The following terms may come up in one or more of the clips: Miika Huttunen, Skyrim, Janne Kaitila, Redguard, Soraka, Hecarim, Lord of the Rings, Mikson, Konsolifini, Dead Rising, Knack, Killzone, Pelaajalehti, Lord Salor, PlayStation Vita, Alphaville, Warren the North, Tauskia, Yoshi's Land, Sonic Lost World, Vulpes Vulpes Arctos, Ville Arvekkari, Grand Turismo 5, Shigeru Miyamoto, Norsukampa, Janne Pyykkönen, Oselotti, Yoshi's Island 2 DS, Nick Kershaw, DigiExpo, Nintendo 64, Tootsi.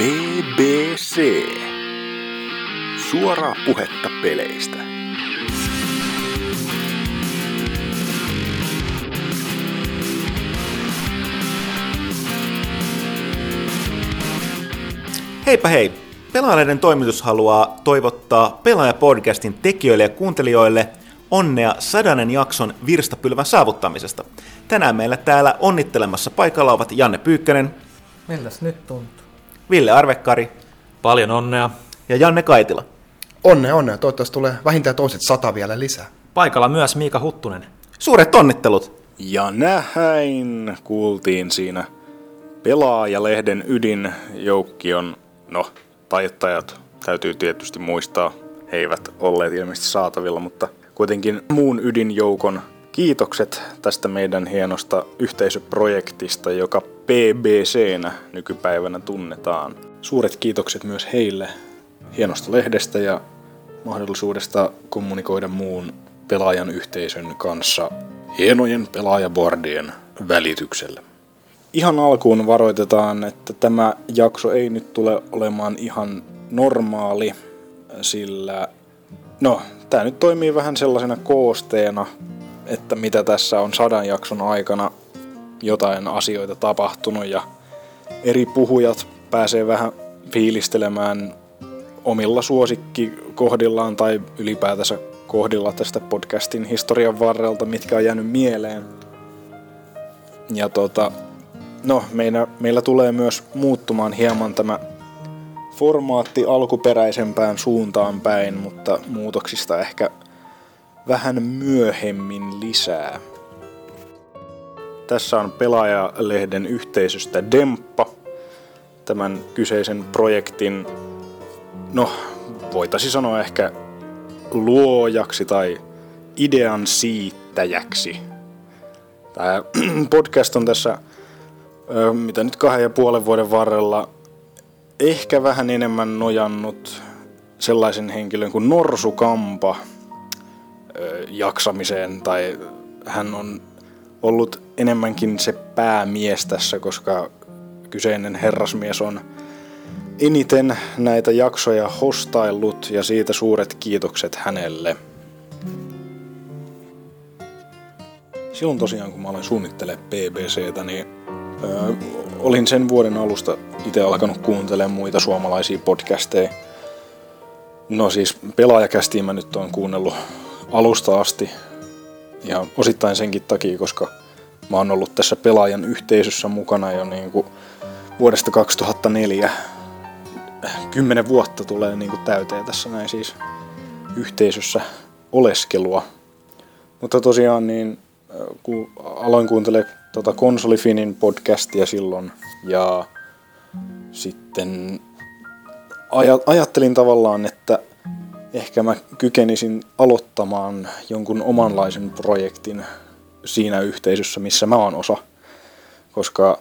PBC. Suoraa puhetta peleistä. Heipä hei! Pelaajalehden toimitus haluaa toivottaa Pelaaja-podcastin tekijöille ja kuuntelijoille onnea 100 jakson virstapylvän saavuttamisesta. Tänään meillä täällä onnittelemassa paikalla ovat Janne Pyykkönen. Miltäs nyt tuntuu? Ville Arvekkari. Paljon onnea. Ja Janne Kaitila. Onnea. Toivottavasti tulee vähintään toiset 100 vielä lisää. Paikalla myös Miika Huttunen. Suuret onnittelut. Ja nähäin kuultiin siinä Pelaajalehden ydinjoukkion, taittajat täytyy tietysti muistaa. He eivät olleet ilmeisesti saatavilla, mutta kuitenkin muun ydinjoukon kiitokset tästä meidän hienosta yhteisöprojektista, joka PBC:nä nykypäivänä tunnetaan. Suuret kiitokset myös heille hienosta lehdestä ja mahdollisuudesta kommunikoida muun pelaajan yhteisön kanssa hienojen pelaajabordien välityksellä. Ihan alkuun varoitetaan, että tämä jakso ei nyt tule olemaan ihan normaali, sillä tämä nyt toimii vähän sellaisena koosteena, että mitä tässä on 100 jakson aikana jotain asioita tapahtunut ja eri puhujat pääsee vähän fiilistelemään omilla suosikkikohdillaan tai ylipäätänsä kohdilla tästä podcastin historian varrelta, mitkä on jäänyt mieleen. Ja meillä tulee myös muuttumaan hieman tämä formaatti alkuperäisempään suuntaan päin, mutta muutoksista ehkä vähän myöhemmin lisää. Tässä on Pelaajalehden yhteisöstä Demppa, tämän kyseisen projektin, voitaisiin sanoa ehkä luojaksi tai idean siittäjäksi. Tämä podcast on tässä, mitä nyt 2,5 vuoden varrella, ehkä vähän enemmän nojannut sellaisen henkilön kuin Norsukampa jaksamiseen, tai hän on ollut enemmänkin se päämies tässä, koska kyseinen herrasmies on eniten näitä jaksoja hostaillut, ja siitä suuret kiitokset hänelle. Silloin tosiaan, kun mä aloin suunnittelemaan PBCtä, niin olin sen vuoden alusta itse alkanut kuuntelemaan muita suomalaisia podcasteja. Pelaajakästiä mä nyt oon kuunnellut alusta asti. Ja osittain senkin takia, koska mä oon ollut tässä pelaajan yhteisössä mukana jo vuodesta 2004. 10 vuotta tulee täyteen tässä näin siis yhteisössä oleskelua. Mutta tosiaan kun aloin kuuntelemaan Konsolifinin podcastia silloin ja sitten ajattelin tavallaan, että ehkä mä kykenisin aloittamaan jonkun omanlaisen projektin siinä yhteisössä, missä mä oon osa, koska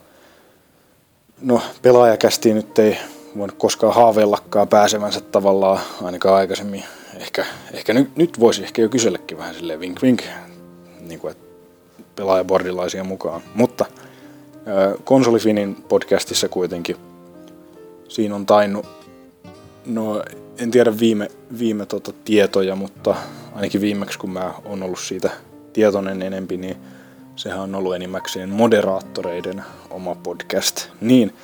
Pelaajakästi nyt ei voinut koskaan haaveillakaan pääsevänsä tavallaan ainakaan aikaisemmin. Ehkä nyt voisi ehkä jo kysellekin vähän silleen vink vink, että pelaajabordilaisia mukaan, mutta Konsolifinin podcastissa kuitenkin siinä on tainnut, en tiedä viime tietoja, mutta ainakin viimeksi kun mä oon ollut siitä tietoinen enempi, niin sehän on ollut enimmäkseen moderaattoreiden oma podcast. Niin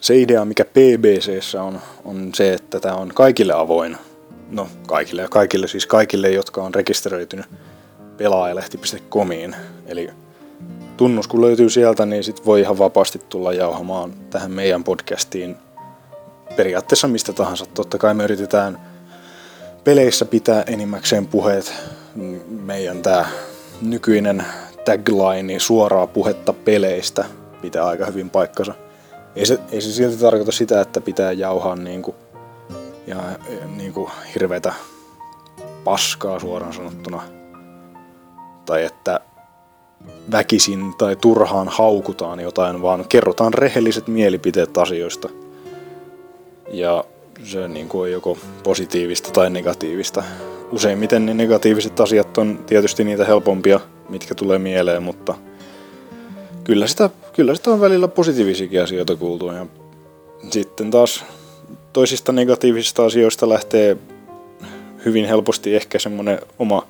se idea, mikä PBC:ssä on se, että tää on kaikille avoin. Kaikille, siis kaikille, jotka on rekisteröitynyt pelaajalehti.comiin. Eli tunnus kun löytyy sieltä, niin sit voi ihan vapaasti tulla jauhamaan tähän meidän podcastiin periaatteessa mistä tahansa. Totta kai me yritetään peleissä pitää enimmäkseen puheet. Meidän tää nykyinen tagline, suoraa puhetta peleistä, pitää aika hyvin paikkansa. Ei se silti tarkoita sitä, että pitää jauhaa hirveätä paskaa suoraan sanottuna. Tai että väkisin tai turhaan haukutaan jotain, vaan kerrotaan rehelliset mielipiteet asioista. Ja se on joko positiivista tai negatiivista. Useimmiten ne negatiiviset asiat on tietysti niitä helpompia, mitkä tulee mieleen, mutta kyllä sitä on välillä positiivisiakin asioita kuultu. Ja Sitten taas toisista negatiivisista asioista lähtee hyvin helposti ehkä semmoinen oma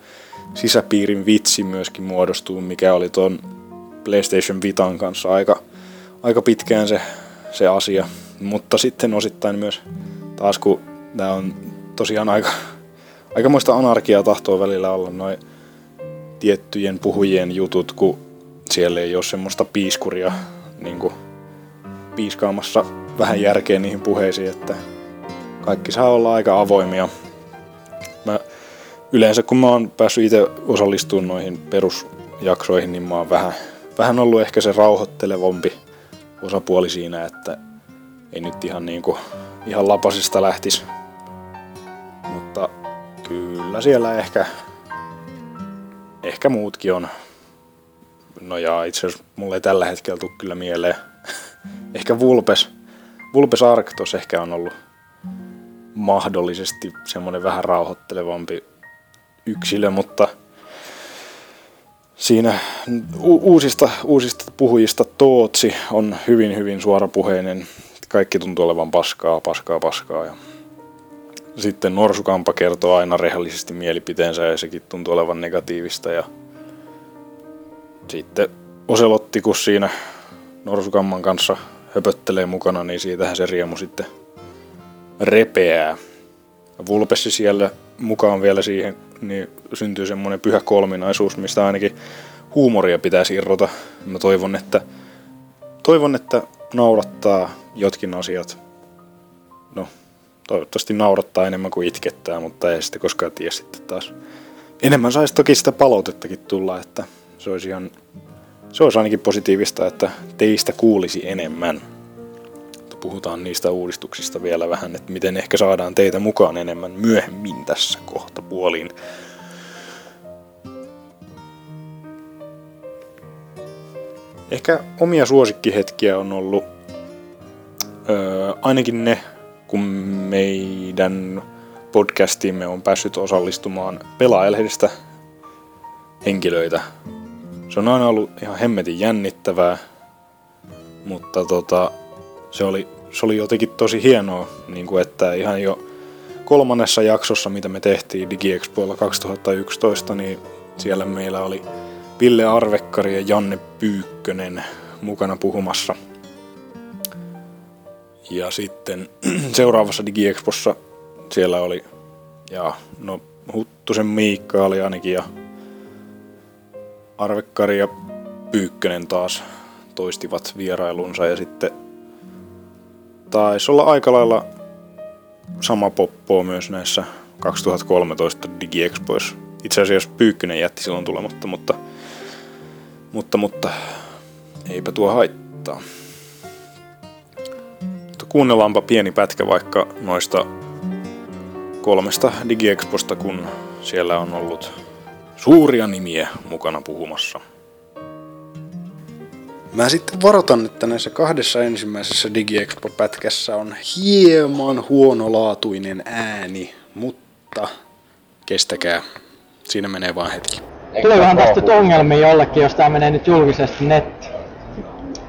sisäpiirin vitsi myöskin muodostuu, mikä oli tuon PlayStation Vitan kanssa aika pitkään se asia. Mutta sitten osittain myös taas, kun tää on tosiaan aikamoista anarkiaa tahtoo välillä olla noin tiettyjen puhujien jutut, kun siellä ei ole semmoista piiskuria niin kuin piiskaamassa vähän järkeä niihin puheisiin, että kaikki saa olla aika avoimia. Yleensä kun mä oon päässyt itse osallistumaan noihin perusjaksoihin, niin mä oon vähän ollut ehkä se rauhoittelevampi osapuoli siinä, että ei nyt ihan niinku ihan lapasista lähtisi. Mutta kyllä siellä ehkä muutkin on. No ja itse asiassa mulla ei tällä hetkellä tule kyllä mieleen. Ehkä Vulpes Arctos ehkä on ollut mahdollisesti semmoinen vähän rauhoittelevampi yksilö, mutta siinä uusista puhujista Tootsi on hyvin suorapuheinen. Kaikki tuntuu olevan paskaa. Ja sitten Norsukampa kertoo aina rehellisesti mielipiteensä ja sekin tuntuu olevan negatiivista. Ja sitten Oselotti, kun siinä Norsukamman kanssa höpöttelee mukana, niin siitähän se riemu sitten repeää. Vulpessi siellä mukaan vielä siihen, niin syntyy semmoinen pyhä kolminaisuus, mistä ainakin huumoria pitäisi irrota. Mä toivon, että naurattaa jotkin asiat. No, toivottavasti naurattaa enemmän kuin itkettää, mutta ei sitä koskaan tiedä sitten taas. Enemmän saisi toki sitä palautettakin tulla, että se olisi ainakin positiivista, että teistä kuulisi enemmän. Puhutaan niistä uudistuksista vielä vähän, että miten ehkä saadaan teitä mukaan enemmän myöhemmin tässä kohta puoliin. Ehkä omia suosikkihetkiä on ollut ainakin ne, kun meidän podcastiimme on päässyt osallistumaan Pelaajalehdestä henkilöitä. Se on aina ollut ihan hemmetin jännittävää, mutta se oli jotenkin tosi hienoa, niin kuin että ihan jo kolmannessa jaksossa, mitä me tehtiin DigiExpoilla 2011, niin siellä meillä oli Ville Arvekkari ja Janne Pyykkönen mukana puhumassa. Ja sitten seuraavassa DigiExpossa siellä oli, Huttusen Miikka oli ainakin, ja Arvekkari ja Pyykkönen taas toistivat vierailunsa, ja sitten taisi olla aika lailla sama poppo myös näissä 2013 DigiExpoissa. Itse asiassa Pyykkönen jätti silloin tulematta, mutta eipä tuo haittaa. Mutta kuunnellaanpa pieni pätkä vaikka noista kolmesta DigiExposta, kun siellä on ollut suuria nimiä mukana puhumassa. Mä sitten varoitan, että näissä kahdessa ensimmäisessä DigiExpo-pätkässä on hieman huonolaatuinen ääni, mutta kestäkää. Siinä menee vaan hetki. Tuleekohan tästä nyt ongelmia jollekin, jos tää menee nyt julkisesti nettiin.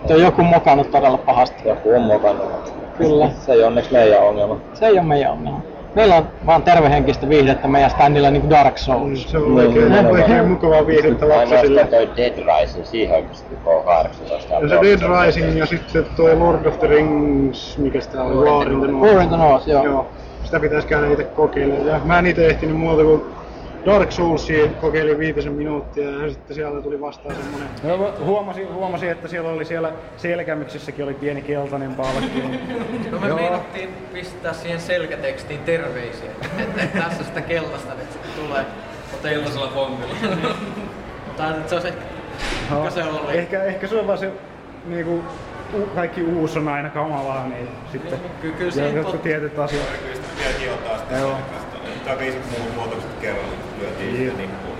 On joku mokannut todella pahasti. Joku on mokannut. Kyllä. Se ei onneksi meidän ongelma. Se ei ole meidän ongelma. Meillä on vaan tervehenkistä viihdettä meidän standilla niinku Dark Souls. Se on oikein mukavaa viihdettä lapsille. Ainoastaan toi Dead Rising, siihen oikeasti K18. Ja se Dead Rising ja sitten toi Lord of the Rings, mikä sitä on? Warren the North, joo. Sitä pitäis käydä ite kokeilla. Ja mä en ite ehtinyt muuta kuin Dark Soulsia kokeilin 5 minuuttia ja sitten siellä tuli vastaan semmonen. No, huomasin, että siellä oli siellä selkämyksessäkin oli pieni keltainen palkki. No me meinattiin pistää siihen selkätekstiin terveisiä, että tässä sitä keltaista nyt tulee. Mutta keltaisella fontilla. Mutta se on se, mikä se oli. Ehkä se on vaan se niinku kaikki uusi on aina kamalaa, niin sitten jotkut tietyt asiat. Kyllä sitä vielä hiotaan sitä selkästä. Tai 5 muutokset kerran lyötiin sitä nippuun.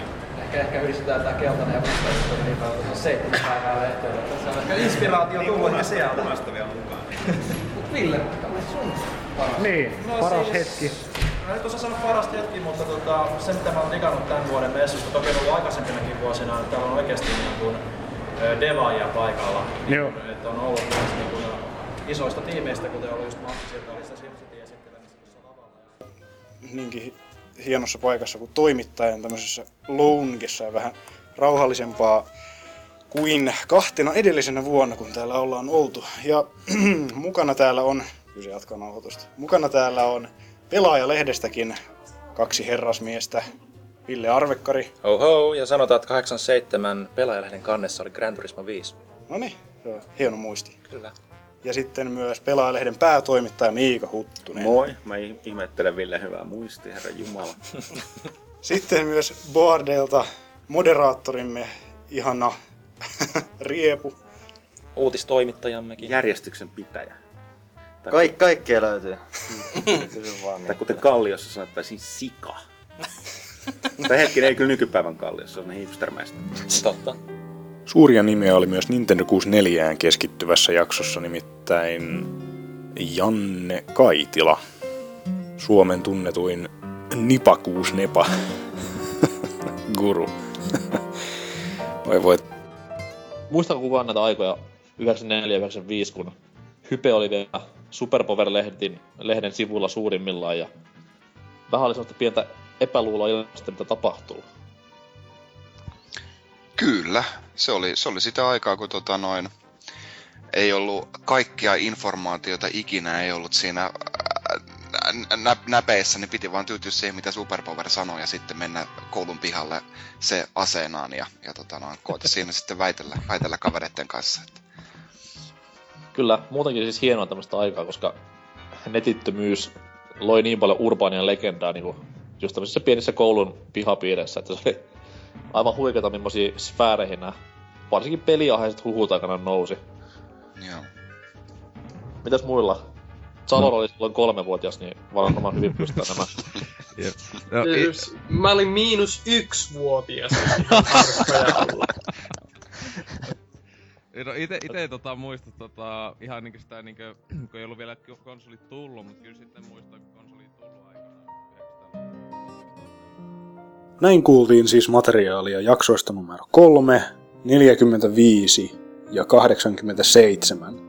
Ehkä yhdistetään tää keltainen ja musta niin paljon tuossa 7 päivää lehtiä. Tässä on ehkä inspiraatio tullut ehkä sieltä. Punasta vielä mukaan. Mut Ville, mikä on sun paras? Niin, paras hetki. Mä en osaa sanoa paras hetki, mutta se mitä mä oon digannut tän vuoden messusta, toki on ollut aikaisemminakin vuosina, että täällä on oikeesti niin devaajia paikalla. Joo. Että on ollut myös niin kuin isoista tiimeistä, kuten oli just Matti, joka oli sitä Simsitin esittelemässä tuossa lavalla. Niinkin hienossa paikassa kuin toimittajan tämmöisessä loungissa ja vähän rauhallisempaa kuin kahtena edellisenä vuonna, kun täällä ollaan oltu. Ja mukana täällä on, kyllä jatkaa nauhoitusta, mukana täällä on Pelaajalehdestäkin kaksi herrasmiestä. Ville Arvekkari. Ho ho, ja sanotaan, että 87 Pelaajalehden kannessa oli Grand Turismo 5. Noniin, hieno muisti. Kyllä. Ja sitten myös Pelaajalehden päätoimittaja Miika Huttunen. Moi, mä ihmettelen Ville hyvää muistia, herra jumala. Sitten myös Boardelta moderaattorimme, ihana Riepu. Uutistoimittajammekin. Järjestyksen pitäjä. Kaikkea löytyy. Tai kuten Kalliossa sanottaisiin sika. Tämä hetki ei kyllä nykypäivän Kalliossa, on ne hipstermäistä. Totta. Suuria nimiä oli myös Nintendo 64:ään keskittyvässä jaksossa, nimittäin Janne Kaitila. Suomen tunnetuin nipakuusnepa guru. Oi voi. Muistan kuvaan näitä aikoja 94-95, kun hype oli vielä Superpower-lehden sivulla suurimmillaan ja vähän oli sellaista pientä epäluuloa ilmasta, mitä tapahtuu. Kyllä, se oli sitä aikaa, kun ei ollut kaikkia informaatiota ikinä, ei ollut siinä näpeissä, niin piti vaan tyytyä siihen, mitä Superpower sanoi, ja sitten mennä koulun pihalle se aseenaan, ja koota siinä sitten väitellä kavereiden kanssa. Kyllä, muutenkin siis hienoa tämmöistä aikaa, koska netittömyys loi niin paljon urbaania legendaa, niin kuin just tämmöisessä pienissä koulun pihapiirissä, että se oli aivan huikeeta, millaisia sfääreihin nämä, varsinkin peliaheiset huhut aikana nousi. Joo. Mitäs muilla? Salor oli silloin 3-vuotias, niin varmaan hyvin pystytään nämä. Yep. No, mä olin -1-vuotias. No ite muistan ihan niinkö sitä niinkö, kun ei ollut vielä konsolit tullut, mutta kyllä sitten muistan konsolit tullut aikanaan. Näin kuultiin siis materiaalia jaksoista numero 3, 45 ja 87.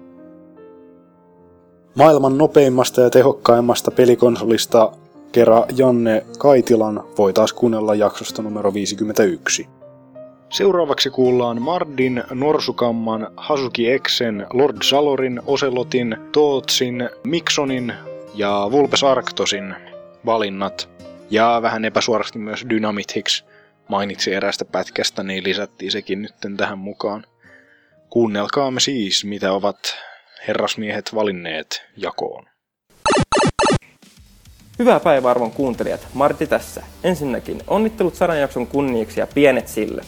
Maailman nopeimmasta ja tehokkaimmasta pelikonsolista kerran Janne Kaitilan voi taas kuunnella jaksosta numero 51. Seuraavaksi kuullaan Mardin, Norsukamman, Hasuki Exen, Lord Salorin, Oselotin, Tootsin, Miksonin ja Vulpes Arctosin valinnat. Ja vähän epäsuorasti myös Dynamit Hicks mainitsi eräästä pätkästä, niin lisättiin sekin nytten tähän mukaan. Kuunnelkaamme siis, mitä ovat herrasmiehet valinneet jakoon. Hyvää päivää arvon kuuntelijat, Martti tässä. Ensinnäkin onnittelut 100 jakson kunniiksi ja pienet sille.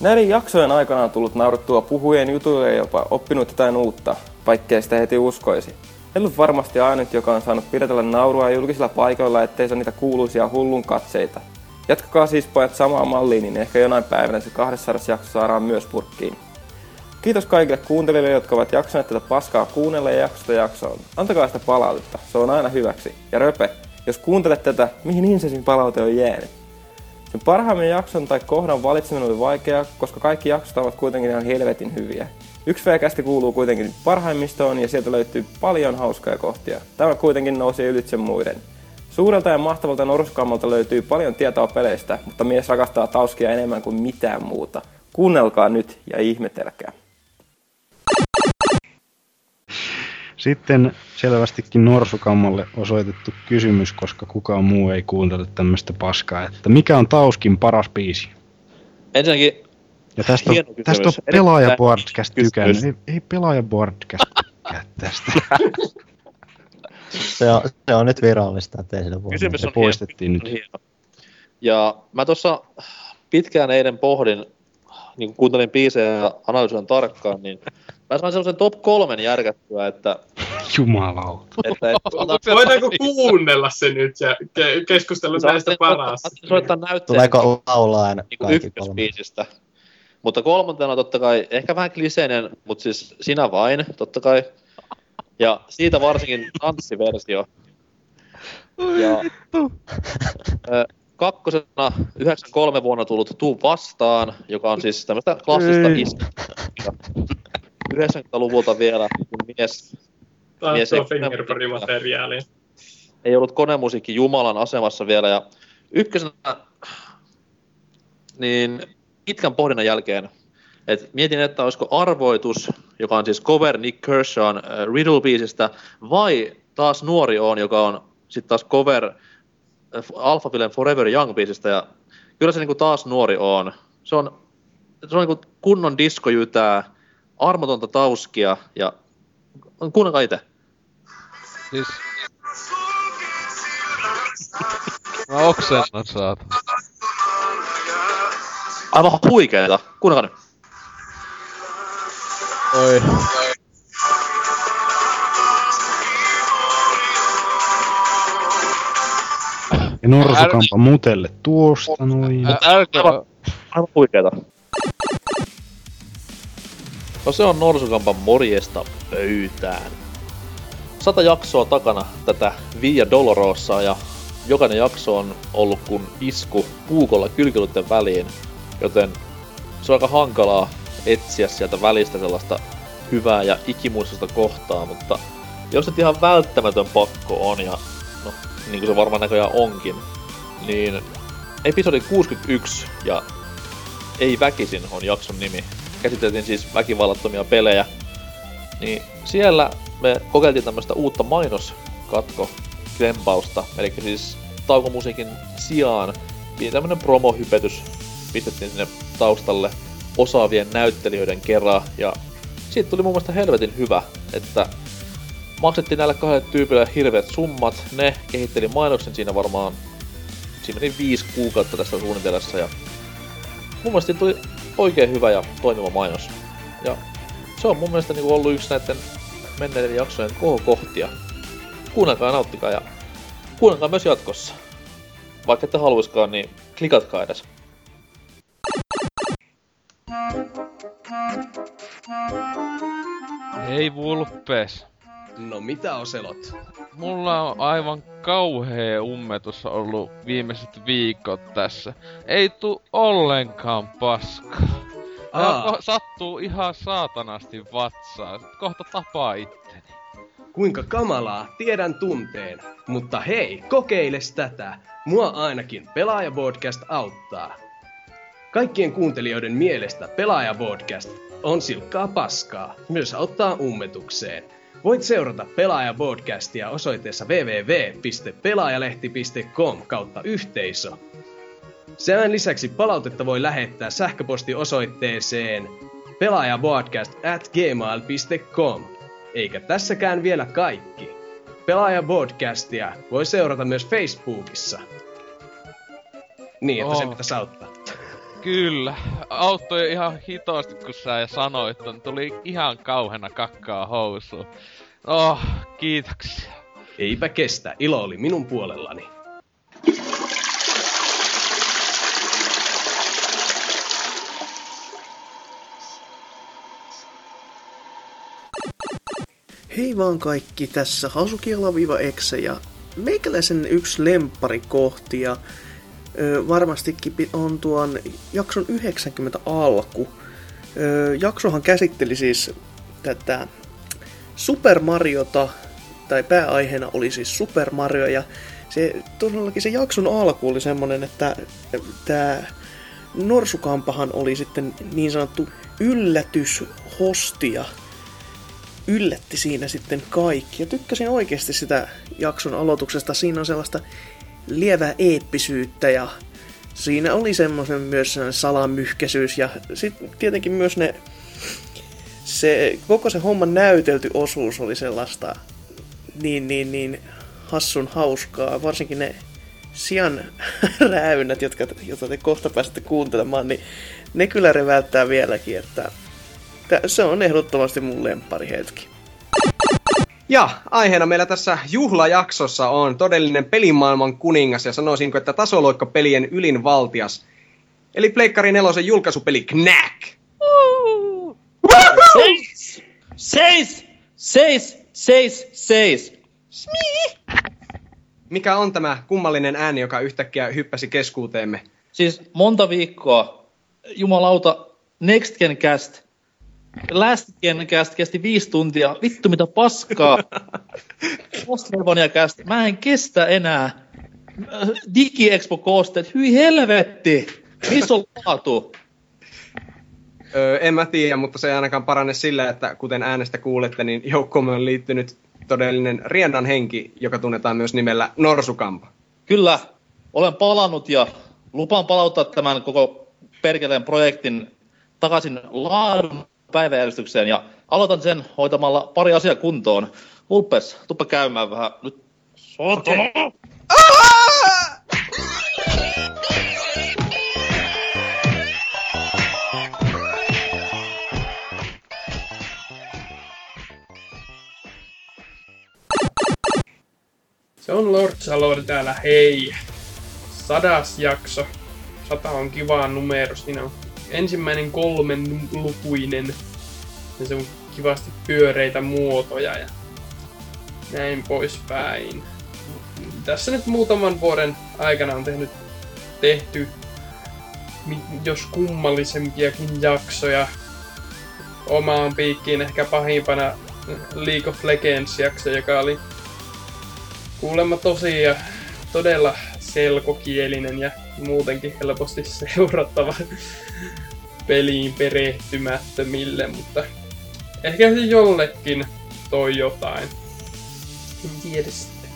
Näiden jaksojen aikana on tullut naurattua puhujien jutuille ja jopa oppinut jotain uutta, vaikkei sitä heti uskoisi. En ollut varmasti ainut, joka on saanut pidätellä naurua julkisilla paikoilla, ettei se niitä kuuluisia hullun katseita. Jatkakaa siis pojat samaa malliin, niin ehkä jonain päivänä se 200 jakso saadaan myös purkkiin. Kiitos kaikille kuuntelijoille, jotka ovat jaksaneet tätä paskaa kuunnella ja jaksosta jaksoon. Antakaa sitä palautetta, se on aina hyväksi. Ja röpe, jos kuuntelet tätä, mihin Insesin palaute on jäänyt? Sen parhaimman jakson tai kohdan valitseminen oli vaikeaa, koska kaikki jaksot ovat kuitenkin ihan helvetin hyviä. 1V-kästi kuuluu kuitenkin parhaimmistoon ja sieltä löytyy paljon hauskoja kohtia. Tämä kuitenkin nousi ylitse muiden. Suurelta ja mahtavalta Norsukammalta löytyy paljon tietoa peleistä, mutta mies rakastaa Tauskia enemmän kuin mitään muuta. Kuunnelkaa nyt ja ihmetelkää. Sitten selvästikin Norsukammalle osoitettu kysymys, koska kukaan muu ei kuuntele tämmöistä paskaa, että mikä on Tauskin paras biisi? Ensinnäkin ja tästä on Pelaajaboardcast tykännyt. Ei Pelaajaboardcast tykkää tästä. Se on nyt virallista, ettei sillä voi. Kysymys on poistettiin hieno. Ja mä tuossa pitkään eilen pohdin, niin kun kuuntelin biisejä ja analysoin tarkkaan, niin mä sain semmosen top 3 järkättyä, että... Jumalauta. Voidaanko kuunnella se nyt ja keskustella näistä parasta? Soittaa näytteen. Tuleeko laulaa kaikki 3? Mutta 3 on totta kai ehkä vähän kliseinen, mutta siis Sinä vain, totta kai. Ja siitä varsinkin tanssiversio. Ja 2. 93 vuonna tullut Tuu vastaan, joka on siis tämmöistä klassista iskeä. 90-luvulta vielä, kun mies ei fingerparimateriaalia. Ei ollut konemusiikki Jumalan asemassa vielä, ja ykkösenä niin pitkän pohdinnan jälkeen, et mietin, että olisiko arvoitus, joka on siis cover Nick Kershawn Riddle-biisistä, vai taas Nuori on, joka on sitten taas cover Alphavillen Forever Young-biisistä, ja kyllä se niinku taas Nuori on. Se on niinku kunnon diskojytää, armotonta Tauskia, ja kuunnelkaa itse. Siis... Mä oksennan saat. Aivan huikeeta. Kuunnelkaa nyt. Oi. Ja Norsukampa mutelle tuosta noin. Aivan huikeeta. No se on Norsukampan morjesta pöytään. 100 jaksoa takana tätä Via Dolorosaa, ja jokainen jakso on ollut kuin isku puukolla kylkiluiden väliin, joten se on aika hankalaa etsiä sieltä välistä sellaista hyvää ja ikimuistosta kohtaa, mutta jos nyt ihan välttämätön pakko on, ja no, niin kuin se varmaan näköjään onkin, niin episodi 61 ja Ei väkisin on jakson nimi. Käsiteltiin siis väkivallattomia pelejä, niin siellä me kokeiltiin tämmöistä uutta mainoskatko-krempausta, eli siis taukomusiikin sijaan piti tämmönen promohypetys, pistettiin sinne taustalle osaavien näyttelijöiden kerran, ja siitä tuli mun mielestä helvetin hyvä, että maksettiin näille kahdelle tyypille hirveät summat, ne kehitteli mainoksen siinä meni 5 kuukautta tässä suunnitelmassa, ja mun mielestä tuli oikein hyvä ja toimiva mainos. Ja se on mun mielestä niinku ollut yksi näiden menneiden jaksojen kohokohtia. Kuunnelkaa ja nauttikaa, ja kuunnelkaa myös jatkossa. Vaikka ette haluiskaan, niin klikatkaa edes. Hei Vulpes! No mitä Oselot? Mulla on aivan kauhea ummetus ollut viimeiset viikot tässä. Ei tuu ollenkaan paskaa. Sattuu ihan saatanasti vatsaan. Kohta tapaa itteni. Kuinka kamalaa, tiedän tunteen. Mutta hei, kokeiles tätä. Mua ainakin Pelaaja-podcast auttaa. Kaikkien kuuntelijoiden mielestä Pelaaja-podcast on silkkaa paskaa. Myös auttaa ummetukseen. Voit seurata Pelaaja-podcastia osoitteessa www.pelaajalehti.com/yhteisö. Sen lisäksi palautetta voi lähettää sähköpostiosoitteeseen pelaajapodcast@gmail.com. Eikä tässäkään vielä kaikki. Pelaaja-podcastia voi seurata myös Facebookissa. Niin, että sen pitäisi auttaa. Kyllä. Auttoi ihan hitaasti, kun sä sanoit, tuli ihan kauheena kakkaa housuun. Kiitoksia. Eipä kestä. Ilo oli minun puolellani. Hei vaan kaikki, tässä Hasuki Ex, ja meikäläisen yksi lempparikohtia varmastikin on tuon jakson 90 alku. Jaksohan käsitteli siis tätä Super Mariota, tai pääaiheena oli siis Super Mario, ja se todellakin se jakson alku oli semmonen, että tää Norsukampahan oli sitten niin sanottu yllätyshostia. Yllätti siinä sitten kaikki, ja tykkäsin oikeasti sitä jakson aloituksesta. Siinä on sellaista lievää eeppisyyttä, ja siinä oli semmoisen myös salamyhkäisyys, ja sitten tietenkin myös koko se homman näytelty osuus oli sellaista niin hassun hauskaa, varsinkin ne sian räynnät, joita te kohta pääsette kuuntelemaan, niin ne kyllä reväyttää vieläkin, että se on ehdottomasti mun lempparihetki. Ja aiheena meillä tässä juhlajaksossa on todellinen pelimaailman kuningas, ja sanoisinko, että tasoloikkapelien ylin valtias. Eli Pleikkari 4:n julkaisupeli Knack! Seis! Seis! Seis! Seis! Seis! Mikä on tämä kummallinen ääni, joka yhtäkkiä hyppäsi keskuuteemme? Siis monta viikkoa, jumalauta, Next Gen Cast Last Gen-cast kesti 5 tuntia. Vittu mitä paskaa. Castlevania-cast. Mä en kestä enää. DigiExpo-koosteet. Hyi helvetti. Missä on laatu? En mä tiedä, mutta se ei ainakaan parane sillä, että kuten äänestä kuulette, niin joukkoomme on liittynyt todellinen riennan henki, joka tunnetaan myös nimellä Norsukampa. Kyllä, olen palannut ja lupaan palauttaa tämän koko perkeleen projektin takaisin laadun päiväjärjestykseen ja aloitan sen hoitamalla pari asiaa kuntoon. Vulpes, tuppa käymään vähän nyt. Sotana! Okay. Se on Lord Salor täällä, hei! 100. jakso. 100 on kivaa numero, siinä on ensimmäinen 3-lukuinen. Ja se on kivasti pyöreitä muotoja ja näin poispäin. Tässä nyt muutaman vuoden aikana on tehty jos kummallisempiakin jaksoja. Omaan piikkiin ehkä pahimpana League of Legends-jakso, joka oli kuulemma tosiaan todella selkokielinen ja muutenkin helposti seurattava peliin perehtymättömille, mutta ehkä jollekin toi jotain. En tiedä sitten.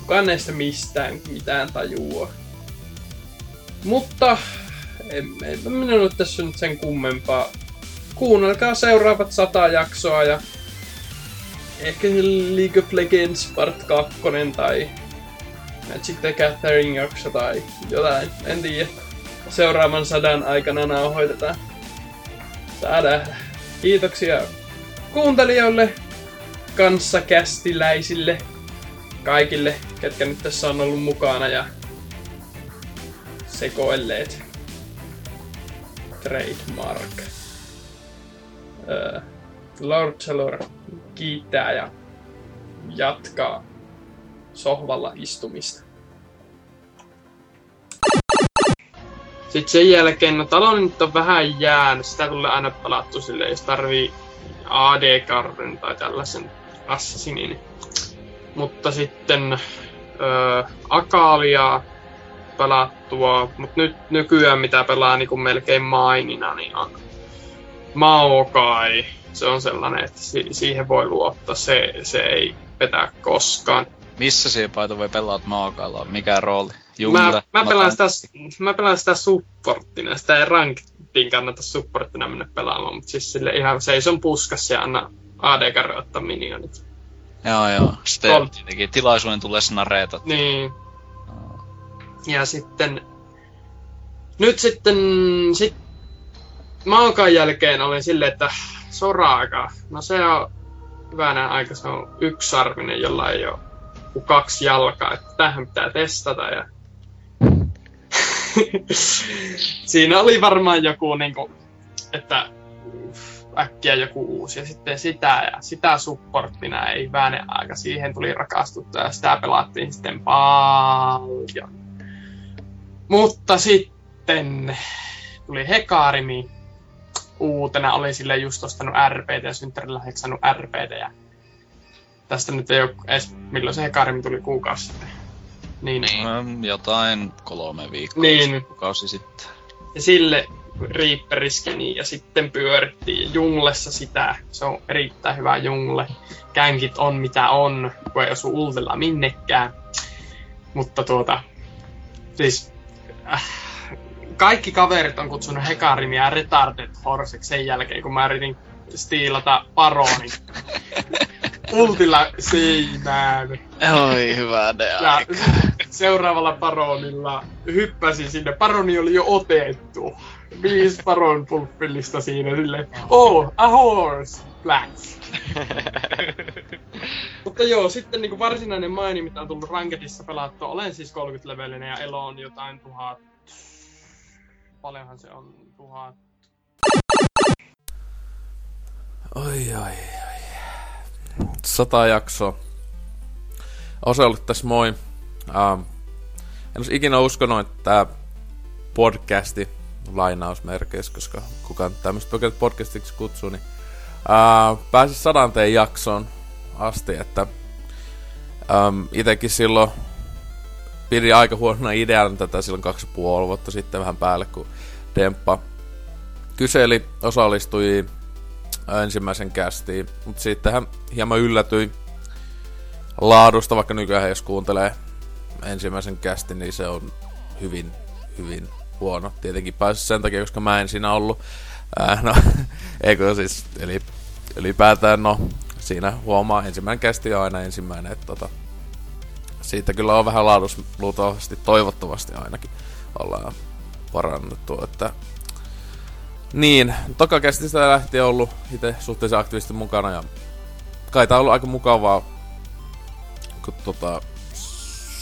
Kukaan näistä mistään mitään tajua. Mutta en minä ole tässä nyt sen kummempaa. Kuunnelkaa seuraavat 100 jaksoa ja ehkä League of Legends Part 2 tai Magic the Gathering jakso tai jotain, en tiedä. Seuraavan 100 aikana nauhoitetaan. Saadaan. Kiitoksia kuuntelijoille, kanssakästiläisille, kaikille, ketkä nyt tässä on ollut mukana ja sekoilleet. Trademark. Lord Salor kiittää ja jatkaa sohvalla istumista. Sitten sen jälkeen, no talo nyt on vähän jäänyt, sitä tulee aina palattu silleen, jos tarvii AD-karten tai tällaisen assassinin. Mutta sitten Akaliaa pelattua, mutta nyt nykyään mitä pelaa niin kuin melkein mainina, niin on Maokai. Se on sellainen, että siihen voi luottaa. Se ei petä koskaan. Missä siihen paito voi pelata Maokailla? Mikä rooli? Mä pelaan sitä supporttina. Sitä ei ranktiin kannata supporttina mennä pelaamaan, mutta siis sille ihan seison puskas ja anna AD-karre ottaa minionit. Joo. Sitten tietenkin tilaisuuden tulee snareetat. Niin. Ja sitten... Nyt Maokan jälkeen olin silleen, että Soraka. No se on hyvänä aika, se on yksarvinen, jolla ei oo kuin 2 jalkaa, että tähän pitää testata ja... Siinä oli varmaan joku niinku, että äkkiä joku uusi ja sitten sitä supporttina ei hyvänä aika, siihen tuli rakastuttua ja sitä pelattiin sitten paljon. Mutta sitten tuli Hecarimi. Uutena olin sille just ostanut RPtä ja synttärillä heksannut RPtä ja tästä nyt ei oo edes, milloin se Hecarim tuli kuukausi sitten. Niin. Jotain 3 viikkoa niin. Kuukausi sitten. Ja sille riipperiskini ja sitten pyörittiin junglessa sitä. Se on erittäin hyvä jungle. Känkit on mitä on, kun ei osu ultella minnekään. Mutta siis... Kaikki kaverit on kutsunut Hecarimia Retarded Horseksi sen jälkeen, kun mä yritin stiilata Baronin ultilla seinään. Oi hyvä ne aika. Seuraavalla Baronilla hyppäsin sinne. Baroni oli jo otettu. 5 Baron pulppillista siinä silleen. Oh, a horse, black. Mutta joo, sitten niinku varsinainen maini, mitä on tullut rankedissa pelattua. Olen siis 30-levelinen ja elo on jotain 1000. Paljonhan se on 1000. Oi. 100 jaksoa. Oselotti tässä moi. En olisi ikinä uskonut, että tämä podcasti lainausmerkeissä, koska kukaan tämmöistä oikein podcastiksi kutsuu, niin pääsis 100 jaksoon asti, että itekin silloin pidin aika huonona ideana tätä silloin 2,5 vuotta sitten vähän päälle, kun Demppa kyseli, osallistui ensimmäisen kästiin, mutta sittenhän hieman yllätyin laadusta, vaikka nykyään jos kuuntelee ensimmäisen kästin, niin se on hyvin, hyvin huono. Tietenkin pääsis sen takia, koska mä en siinä ollut. Ylipäätään siinä huomaa ensimmäinen kästi on aina ensimmäinen, että siitä kyllä on vähän laadussa luultavasti, toivottavasti ainakin ollaan parannettu, että niin, toka kästistä lähtien ollut itse suhteellisen aktiivisesti mukana ja kai tää on ollut aika mukavaa, kun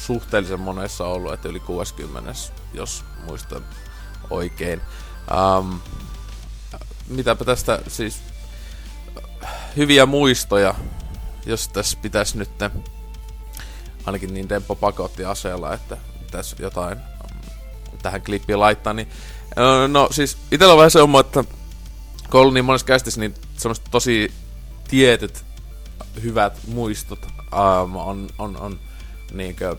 suhteellisen monessa on ollut, että yli 60, jos muistan oikein. Mitäpä tästä siis hyviä muistoja, jos tässä pitäisi nyt, ainakin niin Demppo pakotti aseella, että pitäisi jotain tähän klippiin laittaa, niin no siis itellä on vähän se oma, että kun on ollut niin monessa kästissä, niin semmoiset tosi tietyt hyvät muistot on niinkö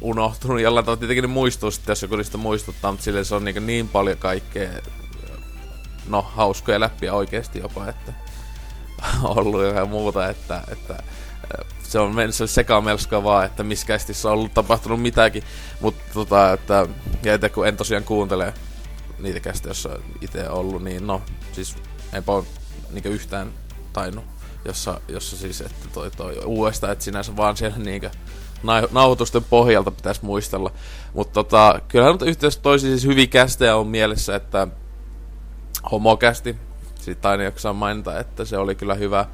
unohtunut jollain tavalla. Tietenkin ne muistuu sitten, jos joku niistä muistuttaa, mutta silleen se on niin paljon kaikkea hauskoja läppiä oikeesti jopa, että ollut ja muuta, että se on mennyt sekamelska vaan, että missä kästissä on ollut tapahtunut mitäkin, mutta ja itse kun en tosiaan kuuntele niitä kästejä, joissa itse ollut, niin siis enpä ole niinkö yhtään tainnut, jossa siis, että toi uudestaan, että sinänsä vaan siellä niinkö nauhoitusten pohjalta pitäisi muistella, mutta kyllähän nyt yhteydessä toisiin siis hyviä kästejä on mielessä, että homokästi, siitä aina jaksaa mainita, että se oli kyllä hyvä,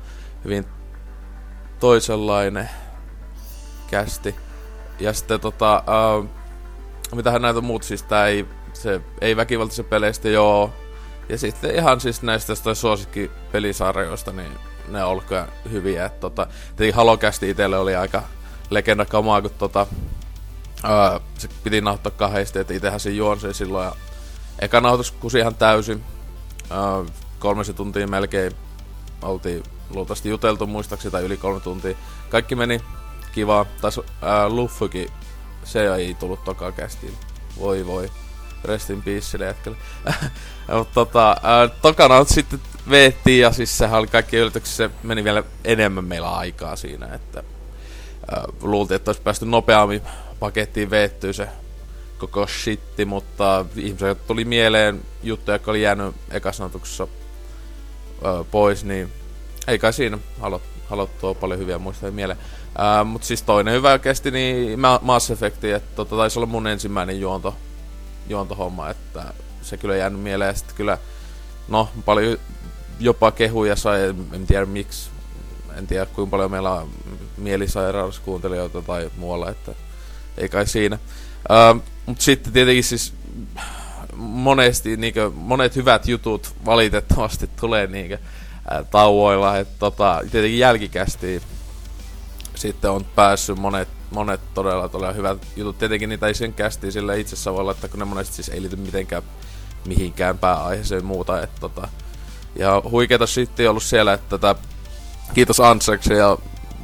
hyvin toisenlainen kästi. Ja sitten mitähän näitä muut, siis tää ei väkivaltaisista peleistä, joo. Ja sitten ihan siis näistä suosikki pelisarjoista, niin ne on ollut kyllä hyviä. Tietenkin Halokästi itselle oli aika legendakamaa, kun se piti nauhoittaa kahdesti, että itsehän se juonsi silloin. Ja eka nauhoitus kusi ihan täysin. 3 tuntia melkein oltiin luultavasti juteltu muistaakseni, tai yli 3 tuntia. Kaikki meni kivaa. Taisi Luffukin, se ei tullut tokaan kästiin. Voi. Rest in peace sille hetkelle. Mutta tokana sitten veettiin, ja siis sehän oli kaikki yllätyksissä. Se meni vielä enemmän meillä aikaa siinä, että luultiin, että olisi päästy nopeammin pakettiin veettyä se koko shitti, mutta ihmisille tuli mieleen juttuja, jotka oli jäänyt ekasnatuksessa pois, niin ei kai siinä halottua paljon hyviä muistoja mieleen. Mutta siis toinen hyvä kesti, niin Mass Effecti, että taisi olla mun ensimmäinen juontohomma, että se kyllä jäänyt mieleen, ja sitten kyllä, paljon jopa kehuja sai, en tiedä miksi, en tiedä kuinka paljon meillä on mielisairauskuuntelijoita tai muualla, että ei kai siinä. Mut sitten tietenkin siis monesti monet hyvät jutut valitettavasti tulee tauoilla, että tietenkin jälkikästi sitten on päässyt monet todella hyvät jutut. Tietenkin niitä ei sen kästiin sillä itsessä voi laittaa, kun ne monesti siis ei liity mitenkään mihinkään pääaiheeseen muuta, että ja huikeeta sitten on ollut siellä, että kiitos Anseksen ja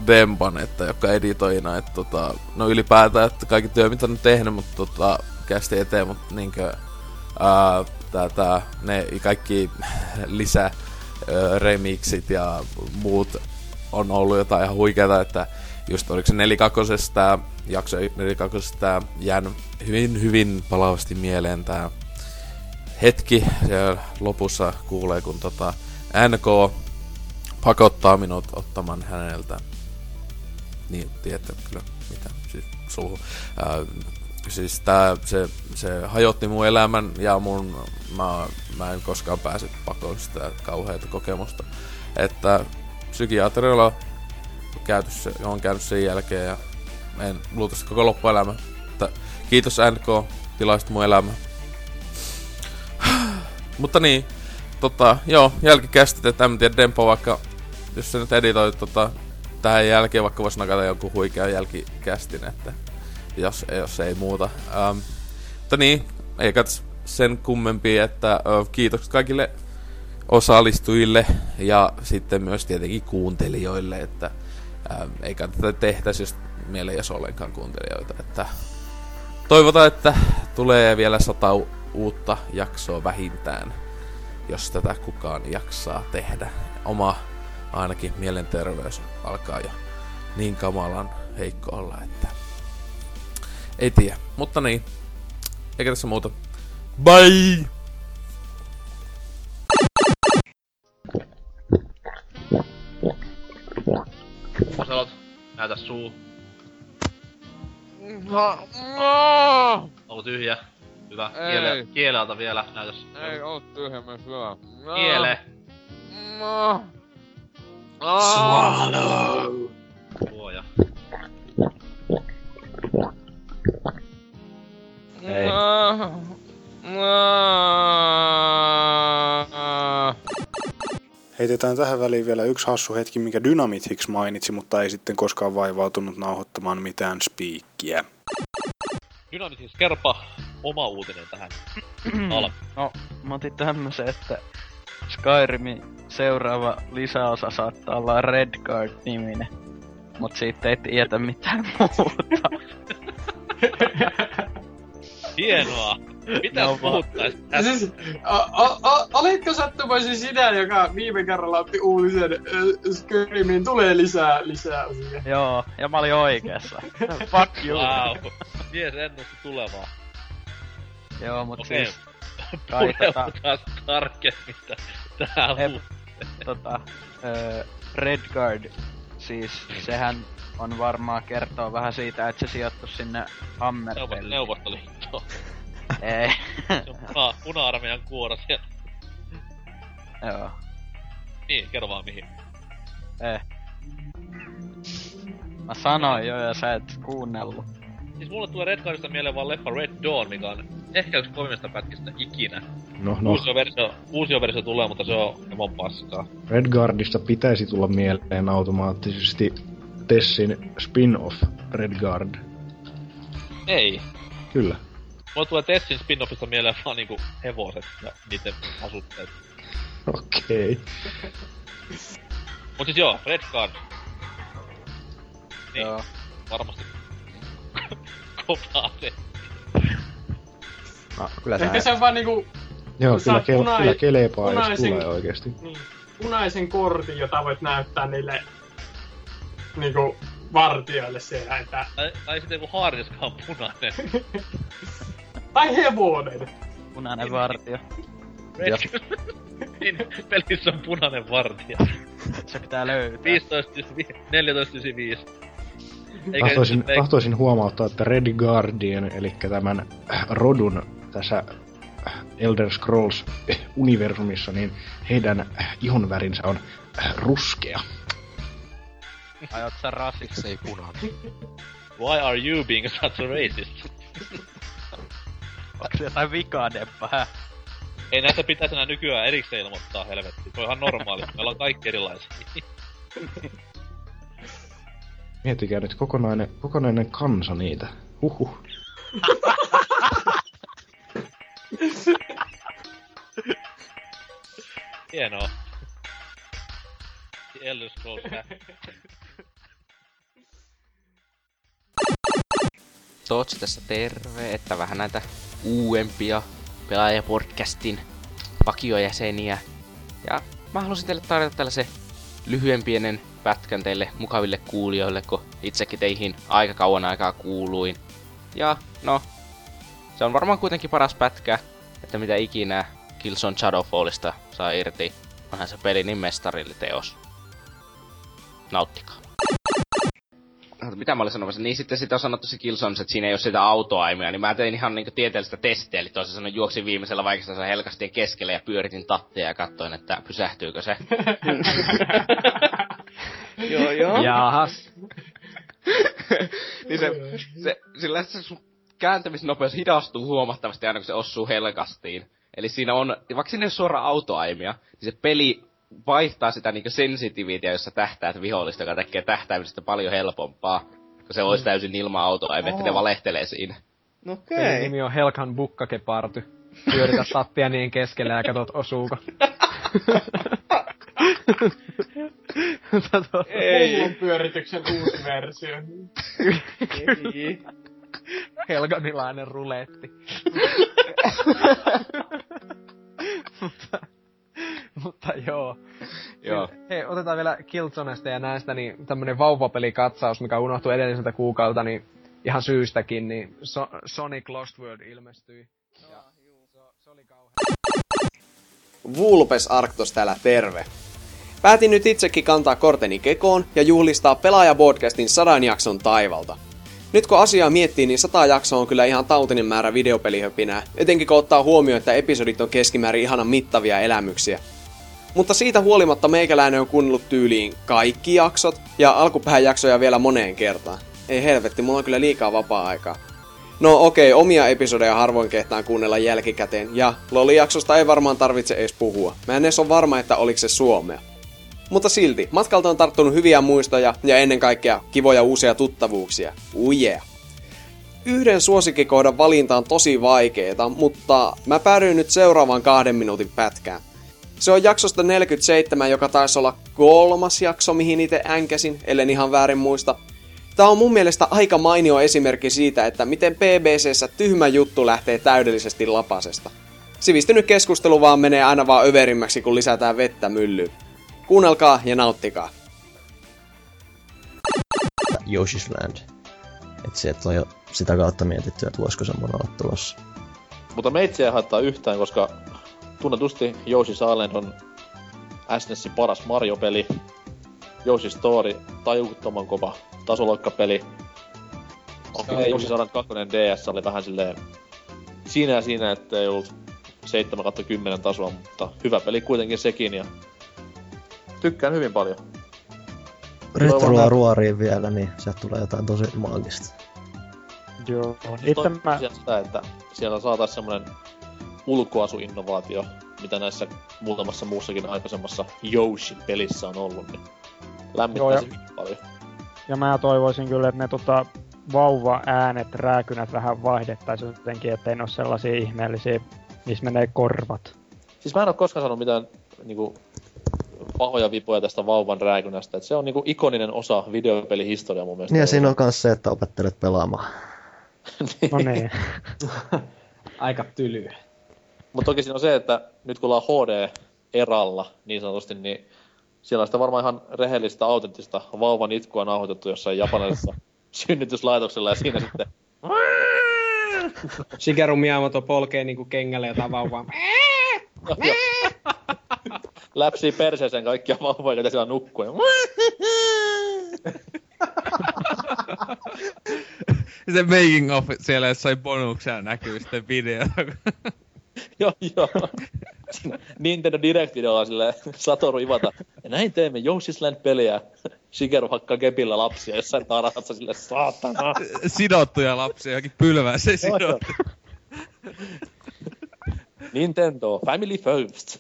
Dempan, että joka editoina, että ylipäätään, että kaikki työ mitä on tehnyt, mutta kästi eteen, mutta niinkö ne kaikki lisä remixit ja muut on ollut jotain ihan huikeata, että just oliko se 42. jakso 42. jäänyt hyvin palavasti mieleen tää hetki siellä lopussa kuulee, kun NK pakottaa minut ottamaan häneltä. Niin, tiedätte kyllä, mitä siis suuhun. Siis se hajotti mun elämän ja mä en koskaan pääse pakoon sitä kauheata kokemusta. Että psykiatrilla on käynyt sen jälkeen ja en luultavasti koko loppuelämä. Että kiitos NK, tilasit mun elämä. Mutta niin, jälkikästit, että en tiedä Dempo, vaikka jos se nyt editoit tähän jälkeen, vaikka vois nakata jonkun huikean jälkikästin, että jos ei muuta. Mutta niin, ei katso sen kummempi, että kiitokset kaikille osallistujille ja sitten myös tietenkin kuuntelijoille, että ei kannata tehtäisi, jos meillä ei olisi ollenkaan kuuntelijoita. Että toivotaan, että tulee vielä 100 uutta jaksoa vähintään, jos tätä kukaan jaksaa tehdä. Oma ainakin mielenterveys alkaa jo niin kamalan heikko olla, että ei tiedä. Mutta niin, eikä tässä muuta. Bye! Oselot, näytä suu. Olet tyhjä. Hyvä. Kieleltä vielä, näytäs. Ei oo tyhjä, myös hyvä. Kiele. Swallow! Luoja. Hei. Heitetään tähän väliin vielä yksi hassu hetki, minkä Dynamit Hicks mainitsi, mutta ei sitten koskaan vaivautunut nauhoittamaan mitään spiikkiä. Dynamit Hicks, kerropa oma uutinen tähän alkuun. No, mä otin tämmösen, että Skyrimin seuraava lisäosa saattaa olla Redguard-niminen, mut siitä ei tiedä mitään muuta. Hienoa! Mitä puhuttaisiin tässä? Olitko sattumaisin sinä, joka viime kerralla otti uutisen Skyrimiin tulee lisää osia? Joo, ja mä olin oikeassa. Fuck you! Wow! Mies ennusti tulevaa. Joo, mut okay. Siis... Pureudutaan tarkemmin tää Redguard, siis sehän on varmaan kertoo vähän siitä, että se sijoittuisi sinne Hammerfelliin. Neuvostoliittoon. Ei. Se on puna-armeijan kuoro siellä. Joo. Niin, kerro vaan mihin. Ei. Mä sanoin jo ja sä et kuunnellu. Siis mulle tulee Redguardista mieleen vaan leffa Red Dawn, mikä on ehkä yksi kovimmista pätkistä ikinä. No. Uusio versio tulee, mutta se on emon paskaa. Redguardista pitäisi tulla mieleen automaattisesti Tessin spin-off Redguard. Ei. Kyllä. Mulle tulee Tessin spin-offista mieleen vaan niinku hevoset ja niiden asutteet. Okei. Okay. Mut siis joo, Redguard. Niin, joo. Varmasti. Kopaa se. No, kyllä ehkä se on vaan niinku... Joo, kyllä kelepaa, jos tulee oikeesti. Niin, punaisen kortin, jota voit näyttää niille... Niinku... vartijoille siellä, että... Tai sitten joku haarniska on punainen. Tai hevonen! Punainen vartija. Niin, pelissä on punainen vartija. Se pitää löytää. 14.95. Tahtoisin huomauttaa, että Red Guardian, eli tämän rodun tässä Elder Scrolls-universumissa, niin heidän ihonvärinsä on ruskea. Ai oot sä rasist? Ei punainen. Why are you being such a racist? Onks se jotain vikaa, Demppa, hä? Ei näistä pitäis enää nykyään erikseen ilmoittaa, helvetti. Se on ihan normaali, meillä on kaikki erilaisia. Mietikää nyt kokonainen kansa niitä. Huhhuh. Hienoa. Elder Scrolls. Tootsi tässä terve, että vähän näitä uudempia Pelaaja-podcastin vakiojäseniä. Ja mä halusin teille tarjota tällaisen lyhyen pienen pätkän teille mukaville kuulijoille, kun itsekin teihin aika kauan aikaa kuuluin. Ja no, se on varmaan kuitenkin paras pätkä, että mitä ikinä Killzone Shadowfallista saa irti. Onhan se peli niin mestarille teos. Nauttikaa. Mitä mä olin sanomassa? Niin sitten sitä on sanottu se Killzone, että siinä ei oo sitä autoaimia, niin mä tein ihan niinku tieteellistä testiä, eli toisin sanoen juoksin viimeisellä vaikeassa helkastien keskellä ja pyöritin tattia ja katsoin, että pysähtyykö se. Joo. Jaahas. Niin sillä se kääntämisnopeus hidastuu huomattavasti aina, kun se osuu helkastiin. Eli siinä on, vaikka siinä ei ole suoraan autoaimia, niin se peli vaihtaa sitä niinku sensitiivitiä, jossa tähtäät vihollista, joka tekee tähtäämisestä paljon helpompaa. Kun se olisi täysin ilman autoaimia, että ne valehtelee siinä. No okei. Okay. Nimi on Helkan Bukkakeparty. pyöritä sappia niin keskellä ja katot osuuko. Ei on pyörityksen uusi versio. Helganilainen ruletti. Mutta joo. Hei, otetaan vielä Killzonesta ja näistä, niin tämmönen vauvapelikatsaus, mikä unohtui edelliseltä kuukaudelta, niin ihan syystäkin, niin Sonic Lost World ilmestyi. No, ja juu, se oli kauhean. Vulpes Arctos täällä, terve! Päätin nyt itsekin kantaa korteni kekoon ja juhlistaa Pelaaja-podcastin 100 jakson taivalta. Nyt kun asiaa miettii, niin 100 jaksoa on kyllä ihan tautinen määrä videopelihöpinää, etenkin kun ottaa huomioon, että episodit on keskimäärin ihanan mittavia elämyksiä. Mutta siitä huolimatta meikäläinen on kuunnellut tyyliin kaikki jaksot ja alkupään jaksoja vielä moneen kertaan. Ei helvetti, mulla on kyllä liikaa vapaa-aikaa. No okei, omia episodeja harvoin kehtaan kuunnella jälkikäteen, ja loli-jaksosta ei varmaan tarvitse edes puhua. Mä en edes ole varma, että oliko se suomea. Mutta silti, matkalta on tarttunut hyviä muistoja ja ennen kaikkea kivoja uusia tuttavuuksia. Yeah. Yhden suosikkikohdan valinta on tosi vaikeeta, mutta mä päädyin nyt seuraavaan 2 minuutin pätkään. Se on jaksosta 47, joka taisi olla 3. jakso, mihin itse änkäsin, ellen ihan väärin muista. Tää on mun mielestä aika mainio esimerkki siitä, että miten PBC:ssä tyhmä juttu lähtee täydellisesti lapasesta. Sivistynyt keskustelu vaan menee aina vaan överimmäksi, kun lisätään vettä myllyyn. Kuunnelkaa ja nauttikaa. Yoshi's Land. Et sieltä on jo sitä kautta mietitty, että voisiko semmoinen olla tulossa. Mutta meitä ei haittaa yhtään, koska tunnetusti Yoshi's Island on SNESin paras Mario-peli. Yoshi's Story, tajuttoman kova tasoloikkapeli. Yoshi's Island 2 DS oli vähän silleen siinä, ettei ollut 7/10 tasoa, mutta hyvä peli kuitenkin sekin. Ja tykkään hyvin paljon. Ryhtyä ruoriin vielä, niin sieltä tulee jotain tosi maagista. Joo. Sitä, että siellä saatais semmonen ulkoasuinnovaatio, mitä näissä muutamassa muussakin aikaisemmassa Yoshi-pelissä on ollut, niin lämmittäisi hyvin paljon. Ja mä toivoisin kyllä, että ne vauva-äänet, rääkynät vähän vaihdettaisiin jotenkin, ettei ne oo sellaisia ihmeellisiä, missä menee korvat. Siis mä en oo koskaan saanut mitään niinku pahoja vipoja tästä vauvan rääkynästä, että se on niinku ikoninen osa videopelihistoriaa mun mielestä. Niin ja siinä on myös se, että opettelet pelaamaan. No niin. Aika tylyä. Mutta toki siinä on se, että nyt kun ollaan HD-eralla niin sanotusti, niin siellä on sitä varmaan ihan rehellistä, autenttista vauvan itkua nauhoitettu jossain japanilaisessa synnytyslaitoksella ja siinä sitten Shigeru Miyamoto polkee niinku kengälle jotain vauvaa. Läpsii perseeseen kaikkia vauvoja, joita siellä nukkuu. Se making of siellä jossain bonuksena näkyy sitten videota. Joo. Nintendo Direct-videolla silleen Satoru Iwata. Ja näin teemme Yoshi's Land-peliä. Shigeru hakkaa kepillä lapsia jossain tarhassa silleen saatana. Sidottuja lapsia johonkin pylvään se sidottu. Nintendo, family first.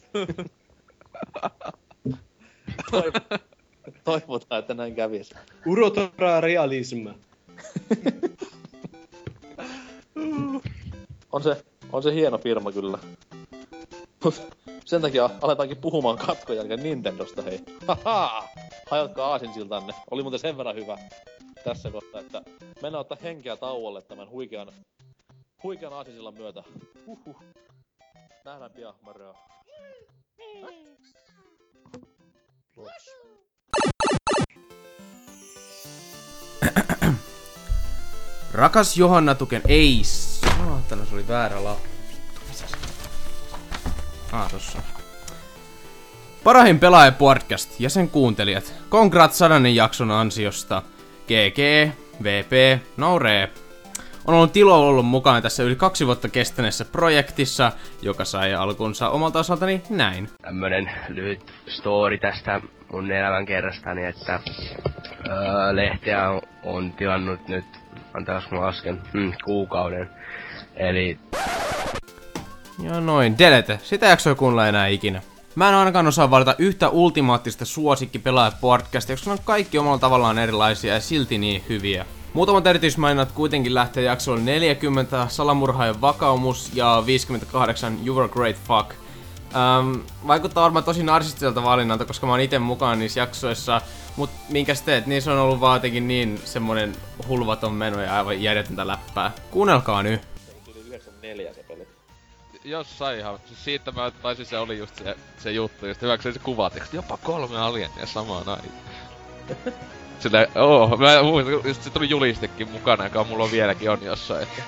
Toivotaan, että näin kävisi. Urotoraa realismia. On se hieno firma kyllä. Sen takia aletaankin puhumaan katkon jälkeen Nintendosta, hei. Haha! Hajotkaa aasinsiltanne. Oli muuten sen verran hyvä tässä kohtaa, että mennään ottaa henkeä tauolle tämän huikean aasinsillan myötä. Huhhuh. Nähdään pian, Mario. Rakas Johanna Tuken, ei saatana, se oli väärä lappu. Tossa. Parahin pelaaja podcast ja sen kuuntelijat. Congrats 100 jakson ansiosta. GG, VP, Nouree. On ollut ilo ollut mukana tässä yli 2 vuotta kestäneessä projektissa, joka sai alkunsa omalta osaltani näin. Tämmönen lyhyt story tästä mun elämänkerrastani, että lehteä on tilannut nyt, antaas mun lasken, kuukauden, eli... Ja noin, delete. Sitä jaksoi kuunnella enää ikinä. Mä en ainakaan osaa valita yhtä ultimaattista suosikkipelaaja-podcastia, koska ne on kaikki omalla tavallaan erilaisia ja silti niin hyviä. Muutamat erityismainat kuitenkin lähtee jaksolle 40, Salamurhaajan vakaumus ja 58, You Were Great Fuck. Vaikuttaa varmaan tosi narsistiselta valinnalta, koska mä oon ite mukana niissä jaksoissa, mut minkäs teet, niissä on ollut vaan jotenkin niin semmonen hulvaton meno ja aivan järjetöntä läppää. Kuunnelkaa nyt! Se oli 94 se peli. Jossain ihan, siis siitä mä taisin se oli just se juttu, just hyväkseni se kuvateksti, jopa 3 alienia samaan aikaan. Sillä, mä muistan, just se tuli julistekin mukana, joka mulla on vieläkin on jossain, että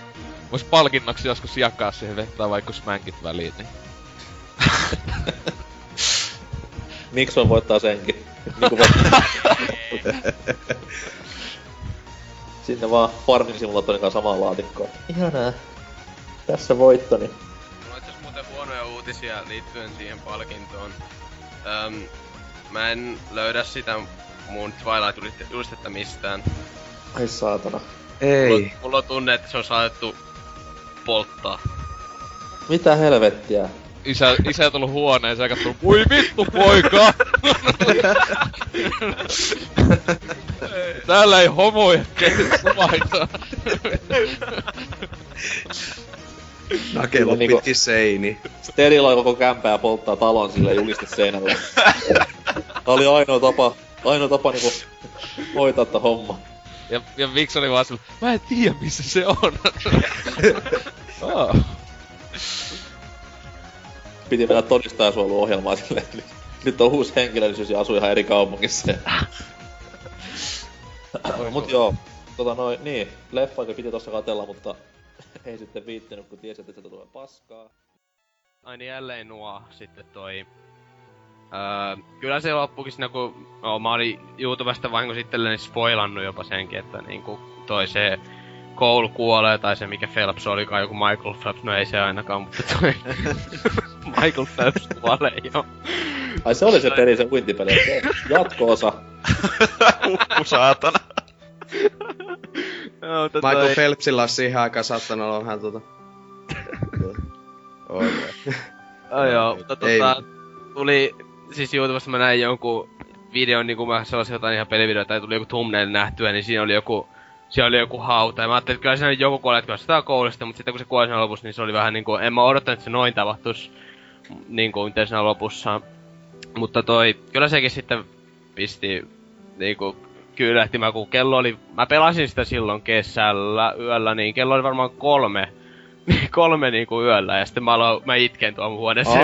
vois palkinnoksi joskus jakaa siihen vettä vaikka smänkit väliin, niin. Mikson voittaa senkin. Niinku voittaa. Sinne vaan Farming Simulatorin kanssa samaan laatikkoon. Ihanaa. Tässä voittoni. Mulla on itseasiassa muuten huonoja uutisia liittyen siihen palkintoon. Mä en löydä sitä mun Twilight-julistetta mistään. Ai saatana. Ei. Mulla on tunne, että se on saatettu polttaa. Mitä helvettiä? Isä on tullut huoneeseen ja katsonut, ui vittu poika! Täällä ei homoja keitä kuvaita. Nakelut pitki niinku seini. Steriloi koko kämpää ja polttaa talon silleen juliste seinällä. Tää oli ainoa tapa niinku hoitaa tää homma. Ja Mikson oli vaan silleen, mä en tiedä missä se on. Piti mennä todistajansuojeluohjelmaa silleen, eli nyt on uusi henkilöllisyys ja asuu ihan eri kaupungissa. Mut joo, niin, leffaakin piti tossa katella, mutta ei sitten viittinyt, kun tiesi, että sieltä tulee paskaa. Aina jälleen nuo sitten toi. Kyllä se loppukin siinä, kun mä olin YouTubesta vahinko sitten niin spoilannut jopa senkin, että niinku toi se Cole kuolee, tai se mikä Phelps olikaan, joku Michael Phelps, no ei se ainakaan, mutta toi Michael Phelps kuolee, joo. Ai se oli se peli, se uintipeli, se jatko-osa. Huppu saatana. No, Michael ei. Phelpsillä olisi siihen aikaan saattanut olla vähän Oikein. Joo, mutta tuli, siis YouTubesta mä näin jonkun videon, niin kun mä sellaisin jotain ihan pelivideoita, tai tuli joku thumbnail nähtyä, niin siinä oli joku hauta, ja mä ajattelin, että kyllä siinä oli joku kuolee, että kyllä sitä on koulusta, mutta sitten kun se kuoli siinä lopussa, niin se oli vähän niinku, en mä odottanut, että se noin tapahtuisi niinku miten siinä lopussa. Mutta kyllä sekin sitten pisti niinku kyylehtimään, kun kello oli, mä pelasin sitä silloin kesällä yöllä, niin kello oli varmaan 3 niinku yöllä, ja sitten mä itken tuon huoneessa.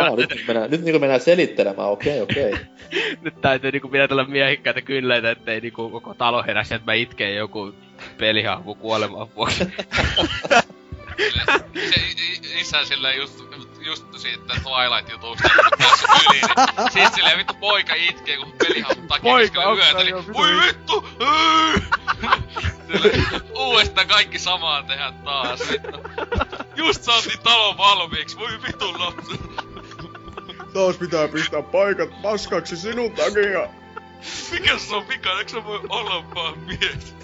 Nyt mennään selittelemään, okei. Nyt täytyy niinku pidätellä miehikkäitä kynleitä, ettei niinku koko talo heräsi, että mä itken joku pelihahmo kuolemaan vuoksi. Isä silleen just siitä Twilight-jutusta, kun päässyt yli, niin siitä silleen vittu poika itkee, kun pelihahmo takia keskellä yötä, niin voi vittu! Uudestaan kaikki samaa tehdään taas, vittu. Just saatiin talon valmiiksi, voi vitun lapsi. Taas pitää pistää paikat paskaksi sinun takia. Mikäs se on vika? Eikö se voi olla vaan mies?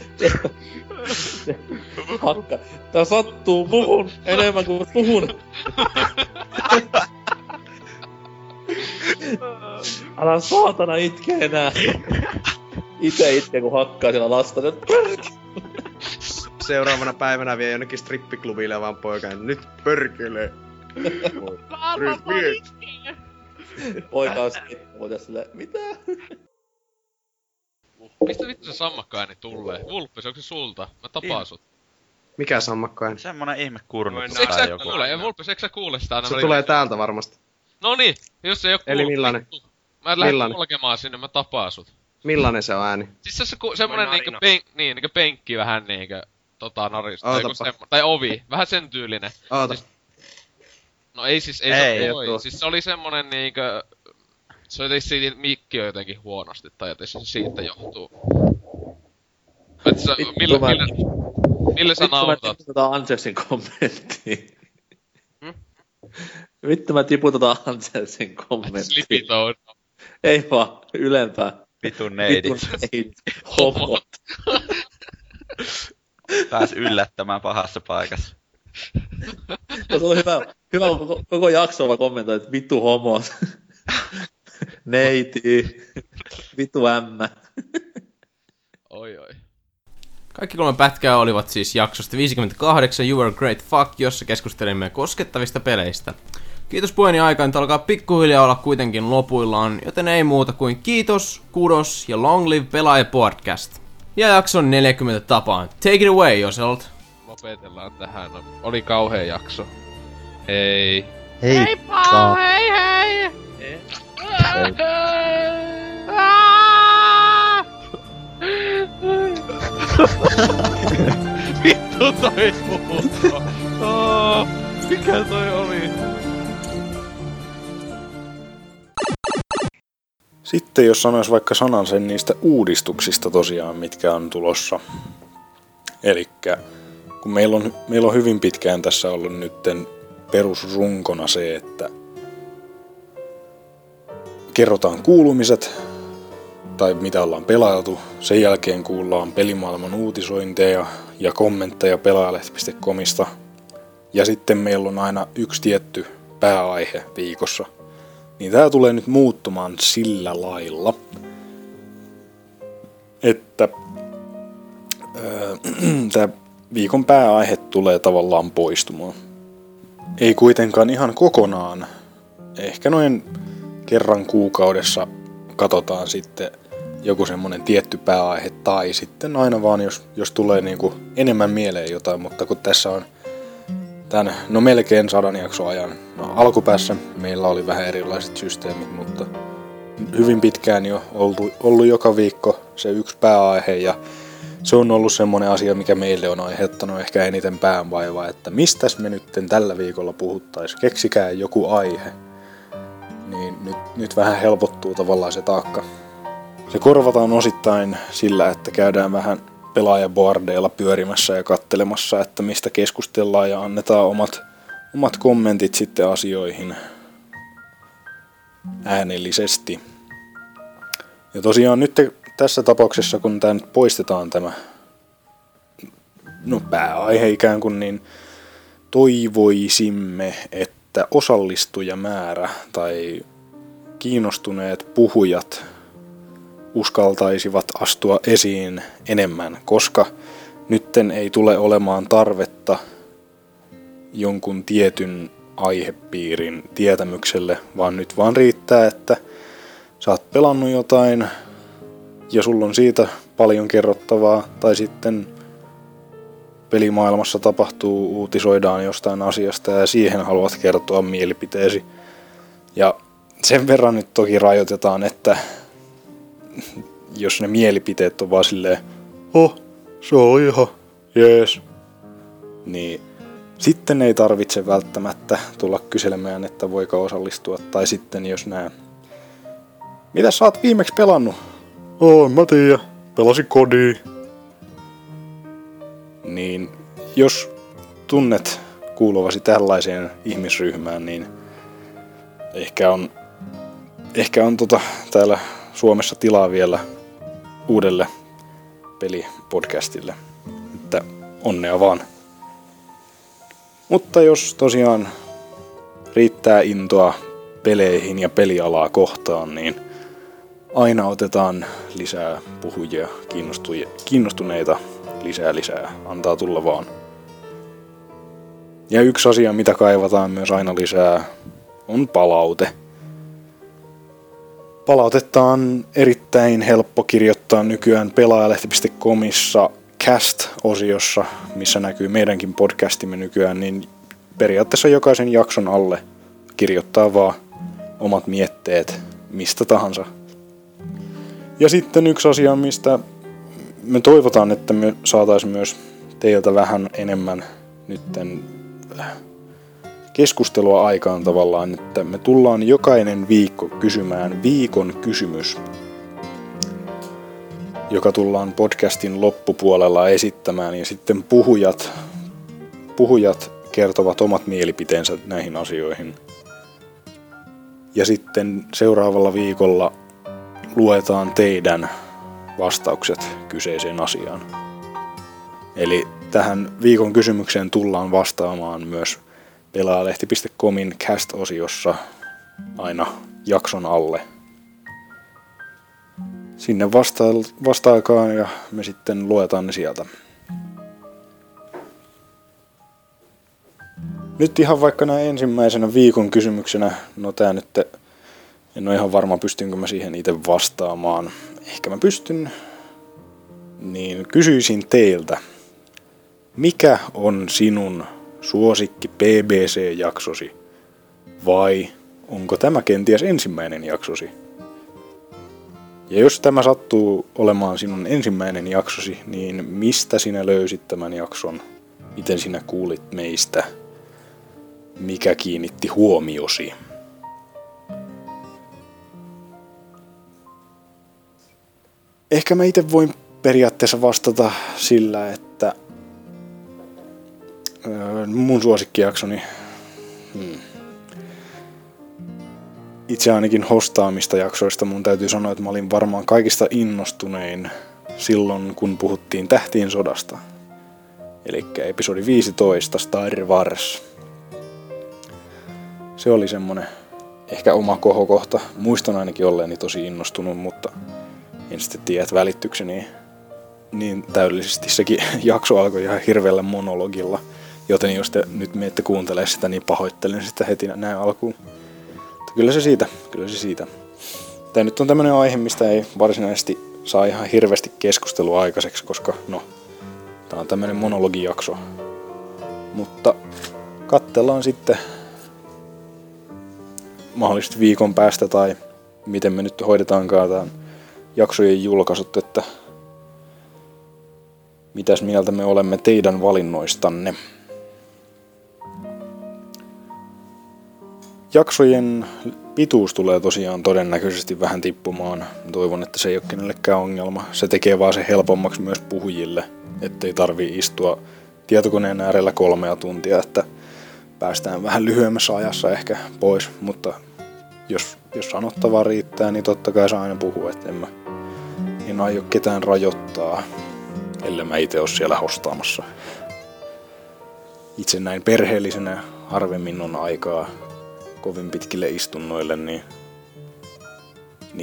Hakka. Tää sattuu muhun enemmän kuin puhun. Älä saatana itke enää. Itse itke kun hakkaa siellä lasta. Seuraavana päivänä vie jonnekin strippiklubille vaan poikaan. Nyt pörkelee. Poika on skittu silleen. Mitä? Mistä vittu se sammakkoääni tulee? Vulpes, onko se sulta? Mä tapaan sut. Mikä sammakkoääni? Semmonen ihme kurnu. Eiks sä kuule? Ja Vulpes, eiks sä kuule sitä aina? Se tulee täältä varmasti. Noniin! Jos se ei oo kuullut. Eli millainen? Mä lähden kulkemaan sinne, mä tapaan sut. Millainen se on ääni? Siis se on semmonen niinkö penkki vähän niinkö narista. Tai ovi. Vähän sen tyylinen. Ootapa. No ei siis, ei se oo. Siis se oli semmonen niinkö. Se on siitä mikki on jotenkin huonosti, tai jotenkin siitä johtuu. Millä sä nautat? Vittu mä tiputetaan Anselsin kommenttiin. Slipitoon. Ei vaan, ylempää. Vitun neidit. Homot. Pääs yllättämään pahassa paikassa. Se on hyvä koko jaksoa vaan kommentoin, että vittu homot. Neiti. Vitu ämmä. Oi. Kaikki 3 pätkää olivat siis jaksosta 58 You Were Great Fuck, jossa keskustelimme koskettavista peleistä. Kiitos puheeni aikaan, nyt alkaa pikkuhiljaa olla kuitenkin lopuillaan, joten ei muuta kuin kiitos, kudos ja long live Pelaaja Podcast. Ja jakson 40 tapaan. Take it away, Oselt. Lopetellaan tähän. Oli kauhea jakso. Hei. Heippa! Hei hei! Vittu toi muutto! Mikä toi oli? Sitten jos sanois vaikka sanan sen niistä uudistuksista tosiaan, mitkä on tulossa. Elikkä kun meillä on hyvin pitkään tässä ollut nytten perusrunkona se, että kerrotaan kuulumiset tai mitä ollaan pelailtu. Sen jälkeen kuullaan pelimaailman uutisointeja ja kommentteja pelaajalehti.comista. Ja sitten meillä on aina yksi tietty pääaihe viikossa. Niin tää tulee nyt muuttumaan sillä lailla, että tää viikon pääaihe tulee tavallaan poistumaan. Ei kuitenkaan ihan kokonaan. Ehkä noin kerran kuukaudessa katsotaan sitten joku semmonen tietty pääaihe, tai sitten aina vaan jos tulee niinku enemmän mieleen jotain, mutta kun tässä on tän, no melkein 100 jakson ajan. No, alkupäässä meillä oli vähän erilaiset systeemit, mutta hyvin pitkään jo ollut joka viikko se yksi pääaihe, ja se on ollut semmoinen asia, mikä meille on aiheuttanut ehkä eniten päänvaivaa, että mistäs me nytten tällä viikolla puhuttaisiin, keksikää joku aihe. Niin nyt vähän helpottuu tavallaan se taakka. Se korvataan osittain sillä, että käydään vähän pelaajaboardeilla pyörimässä ja kattelemassa, että mistä keskustellaan, ja annetaan omat kommentit sitten asioihin äänellisesti. Ja tosiaan nyt tässä tapauksessa, kun tämä nyt poistetaan tämä pääaihe ikään kuin, niin toivoisimme, että osallistujamäärä tai kiinnostuneet puhujat uskaltaisivat astua esiin enemmän, koska nytten ei tule olemaan tarvetta jonkun tietyn aihepiirin tietämykselle, vaan nyt vaan riittää, että sä oot pelannut jotain ja sulla on siitä paljon kerrottavaa, tai sitten pelimaailmassa tapahtuu, uutisoidaan jostain asiasta ja siihen haluat kertoa mielipiteesi. Ja sen verran nyt toki rajoitetaan, että jos ne mielipiteet on vaan silleen, se on ihan jees, niin sitten ei tarvitse välttämättä tulla kyselemään, että voiko osallistua. Tai sitten jos nää, mitä sä oot viimeksi pelannut? En mä tiedä, pelasin kodii. Niin jos tunnet kuuluvasi tällaiseen ihmisryhmään, niin ehkä on täällä Suomessa tilaa vielä uudelle pelipodcastille, että onnea vaan. Mutta jos tosiaan riittää intoa peleihin ja pelialaa kohtaan, niin aina otetaan lisää puhujia, kiinnostuneita lisää, antaa tulla vaan. Ja yksi asia, mitä kaivataan myös aina lisää, on palaute. Palautetta on erittäin helppo kirjoittaa nykyään pelaajalehti.comissa cast-osiossa, missä näkyy meidänkin podcastimme nykyään, niin periaatteessa jokaisen jakson alle kirjoittaa vaan omat mietteet mistä tahansa. Ja sitten yksi asia, mistä me toivotaan, että me saataisiin myös teiltä vähän enemmän nytten keskustelua aikaan tavallaan, että me tullaan jokainen viikko kysymään viikon kysymys, joka tullaan podcastin loppupuolella esittämään, ja sitten puhujat kertovat omat mielipiteensä näihin asioihin. Ja sitten seuraavalla viikolla luetaan teidän vastaukset kyseiseen asiaan. Eli tähän viikon kysymykseen tullaan vastaamaan myös Pelaajalehti.comin cast-osiossa aina jakson alle. sinne vastaakaan ja me sitten luetaan ne sieltä. Nyt ihan vaikka näin ensimmäisenä viikon kysymyksenä, no tää nyt en ole ihan varma pystynkö mä siihen itse vastaamaan, ehkä mä pystyn, niin kysyisin teiltä, mikä on sinun suosikki PBC-jaksosi vai onko tämä kenties ensimmäinen jaksosi? Ja jos tämä sattuu olemaan sinun ensimmäinen jaksosi, niin mistä sinä löysit tämän jakson? Miten sinä kuulit meistä? Mikä kiinnitti huomiosi? Ehkä mä itse voin periaatteessa vastata sillä, että mun suosikkijaksoni itse ainakin hostaamista jaksoista mun täytyy sanoa, että mä olin varmaan kaikista innostunein silloin, kun puhuttiin Tähtien sodasta. Elikkä episodi 15 Star Wars. Se oli semmonen ehkä oma kohokohta. Muistan ainakin olleeni tosi innostunut, mutta en sitten tiedä, että välittykseni niin täydellisesti. Sekin jakso alkoi ihan hirveällä monologilla. Joten jos te nyt miette kuuntelee sitä, niin pahoittelen sitä heti näin alkuun. Kyllä se siitä. Tämä nyt on tämmönen aihe, mistä ei varsinaisesti saa ihan hirveästi keskustelua aikaiseksi, koska no, tää on tämmönen monologijakso. Mutta katsellaan sitten mahdollisesti viikon päästä tai miten me nyt hoidetaankaan tämän jaksojen julkaisut, että mitäs mieltä me olemme teidän valinnoistanne. Jaksojen pituus tulee tosiaan todennäköisesti vähän tippumaan. Toivon, että se ei ole kenellekään ongelma. Se tekee vaan se helpommaksi myös puhujille, ettei tarvii istua tietokoneen äärellä 3 tuntia, että päästään vähän lyhyemmässä ajassa ehkä pois, mutta jos sanottavaa riittää, niin totta kai saa aina puhua, että en aio ketään rajoittaa, ellei mä itse ole siellä hostaamassa. Itse näin perheellisenä harvemmin on aikaa kovin pitkille istunnoille,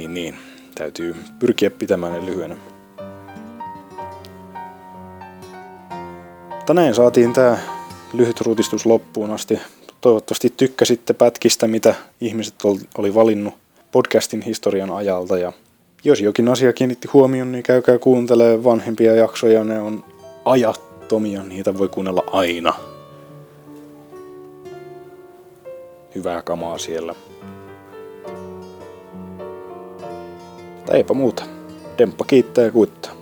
niin täytyy pyrkiä pitämään ne lyhyenä. Mutta näin saatiin tää lyhyt rutistus loppuun asti. Toivottavasti tykkäsitte pätkistä, mitä ihmiset oli valinnut podcastin historian ajalta. Ja jos jokin asia kiinnitti huomioon, niin käykää kuuntelemaan vanhempia jaksoja. Ne on ajattomia, niitä voi kuunnella aina. Hyvää kamaa siellä. Mutta eipä muuta. Demppa kiittää ja kuittaa.